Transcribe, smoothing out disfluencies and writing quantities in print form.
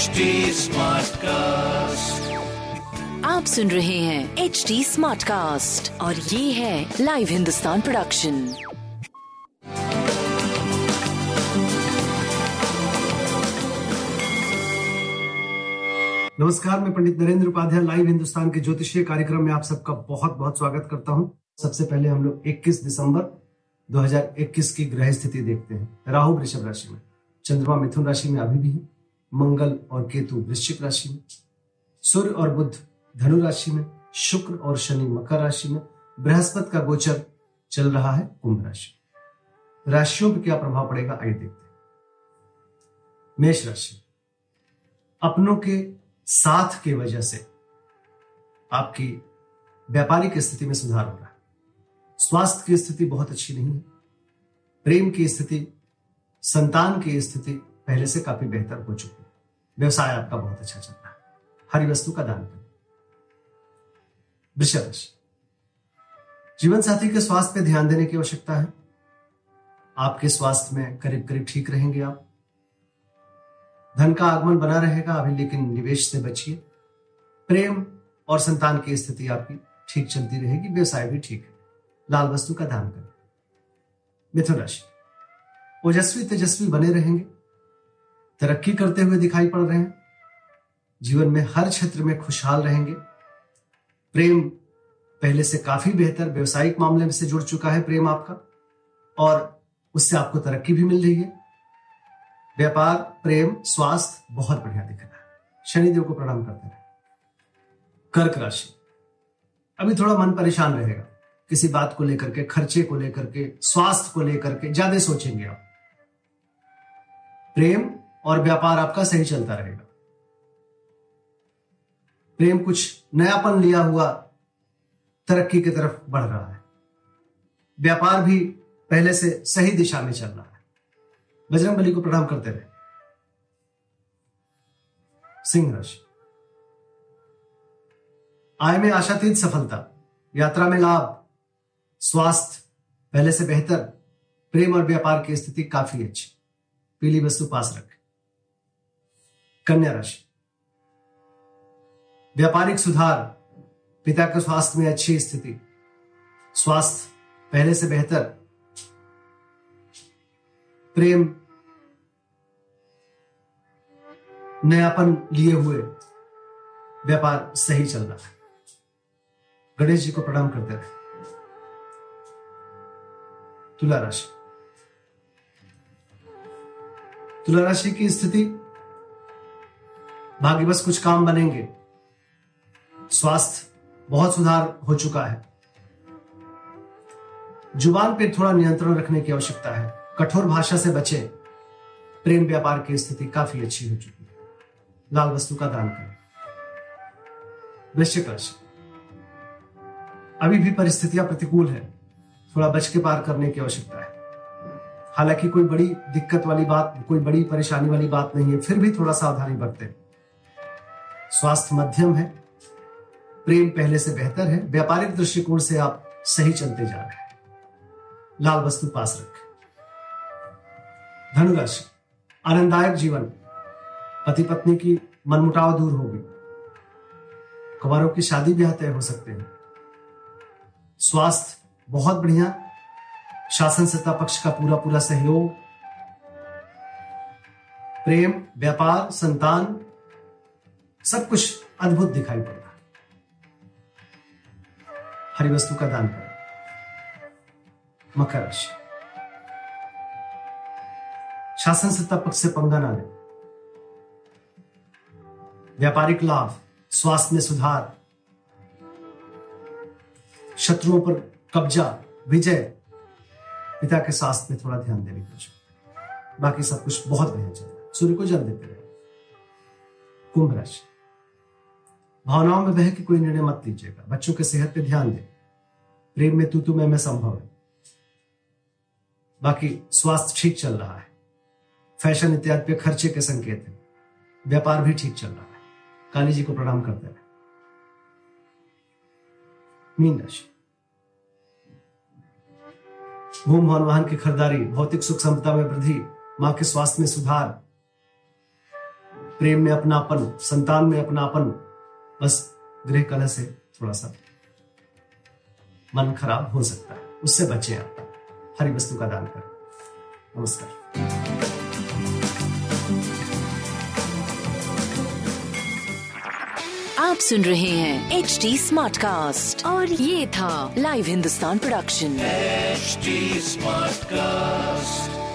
Smart cast, आप सुन रहे हैं HD स्मार्ट कास्ट और ये है लाइव हिंदुस्तान प्रोडक्शन। नमस्कार, मैं पंडित नरेंद्र उपाध्याय लाइव हिंदुस्तान के ज्योतिषीय कार्यक्रम में आप सबका बहुत बहुत स्वागत करता हूँ। सबसे पहले हम लोग 21 दिसंबर 2021 की ग्रह स्थिति देखते हैं। राहु वृषभ राशि में, चंद्रमा मिथुन राशि में अभी भी है, मंगल और केतु वृश्चिक राशि में, सूर्य और बुध धनु राशि में, शुक्र और शनि मकर राशि में, बृहस्पति का गोचर चल रहा है कुंभ राशि। राशियों पर क्या प्रभाव पड़ेगा आइए देखते हैं। मेष राशि, अपनों के साथ के वजह से आपकी व्यापारिक स्थिति में सुधार हो रहा है। स्वास्थ्य की स्थिति बहुत अच्छी नहीं है। प्रेम की स्थिति, संतान की स्थिति पहले से काफी बेहतर हो चुकी है। व्यवसाय आपका बहुत अच्छा चल रहा है। हरी वस्तु का दान करें। वृषभ राशि, जीवन साथी के स्वास्थ्य पर ध्यान देने की आवश्यकता है। आपके स्वास्थ्य में करीब करीब ठीक रहेंगे आप। धन का आगमन बना रहेगा अभी, लेकिन निवेश से बचिए। प्रेम और संतान की स्थिति आपकी ठीक चलती रहेगी। व्यवसाय भी ठीक है। लाल वस्तु का दान करें। मिथुन राशि, ओजस्वी तेजस्वी बने रहेंगे। तरक्की करते हुए दिखाई पड़ रहे हैं। जीवन में हर क्षेत्र में खुशहाल रहेंगे। प्रेम पहले से काफी बेहतर, व्यवसायिक मामले में से जुड़ चुका है प्रेम आपका, और उससे आपको तरक्की भी मिल रही है। व्यापार, प्रेम, स्वास्थ्य बहुत बढ़िया दिख रहा है। शनिदेव को प्रणाम करते रहे। कर्क राशि, अभी थोड़ा मन परेशान रहेगा। किसी बात को लेकर के, खर्चे को लेकर के, स्वास्थ्य को लेकर के ज्यादा सोचेंगे आप। प्रेम और व्यापार आपका सही चलता रहेगा। प्रेम कुछ नयापन लिया हुआ तरक्की की तरफ बढ़ रहा है। व्यापार भी पहले से सही दिशा में चल रहा है। बजरंग बली को प्रणाम करते रहे। सिंह राशि, आय में आशातीत सफलता, यात्रा में लाभ, स्वास्थ्य पहले से बेहतर, प्रेम और व्यापार की स्थिति काफी अच्छी। पीली वस्तु पास रखें। कन्या राशि, व्यापारिक सुधार, पिता के स्वास्थ्य में अच्छी स्थिति, स्वास्थ्य पहले से बेहतर, प्रेम नयापन लिए हुए, व्यापार सही चल रहा है। गणेश जी को प्रणाम करते रहे। तुला राशि, तुला राशि की स्थिति भाग्यवश कुछ काम बनेंगे। स्वास्थ्य बहुत सुधार हो चुका है। जुबान पे थोड़ा नियंत्रण रखने की आवश्यकता है। कठोर भाषा से बचें। प्रेम व्यापार की स्थिति काफी अच्छी हो चुकी है। लाल वस्तु का दान करें। वृश्चिक राशि, अभी भी परिस्थितियां प्रतिकूल है। थोड़ा बच के पार करने की आवश्यकता है। हालांकि कोई बड़ी दिक्कत वाली बात, कोई बड़ी परेशानी वाली बात नहीं है, फिर भी थोड़ा सावधानी बरतें। स्वास्थ्य मध्यम है, प्रेम पहले से बेहतर है, व्यापारिक दृष्टिकोण से आप सही चलते जा रहे हैं। लाल वस्तु पास रखें। धनुराशि, आनंददायक जीवन, पति पत्नी की मनमुटाव दूर होगी। कुंवारों की शादी ब्याह तय हो सकते हैं। स्वास्थ्य बहुत बढ़िया, शासन सत्ता पक्ष का पूरा पूरा सहयोग, प्रेम व्यापार संतान सब कुछ अद्भुत दिखाई पड़ रहा है। हरी वस्तु का दान करें। मकर राशि, शासन सत्ता पक्ष से पंगा ना लें। व्यापारिक लाभ, स्वास्थ्य में सुधार, शत्रुओं पर कब्जा, विजय, पिता के स्वास्थ्य में थोड़ा ध्यान देने की आवश्यकता। बाकी सब कुछ बहुत बढ़िया चल रहा है। सूर्य को जल देते रहे। कुंभ राशि, भावनाओं में बह के कोई निर्णय मत लीजिएगा। बच्चों के सेहत पे ध्यान दें। प्रेम में तू मैं संभव है। बाकी स्वास्थ्य ठीक चल रहा है। फैशन इत्यादि पे खर्चे के संकेत है। व्यापार भी ठीक चल रहा है। काली जी को प्रणाम करते रहे। मीन राशि, भूमि भवन वाहन की खरीदारी, भौतिक सुख संपदा में वृद्धि, मां के स्वास्थ्य में सुधार, प्रेम में अपनापन, संतान में अपनापन, बस गृह कलह से थोड़ा सा मन खराब हो सकता है, उससे बचें आप। हरी वस्तु का दान करें। नमस्कार। आप सुन रहे हैं HD Smartcast और ये था live Hindustan production HD Smartcast।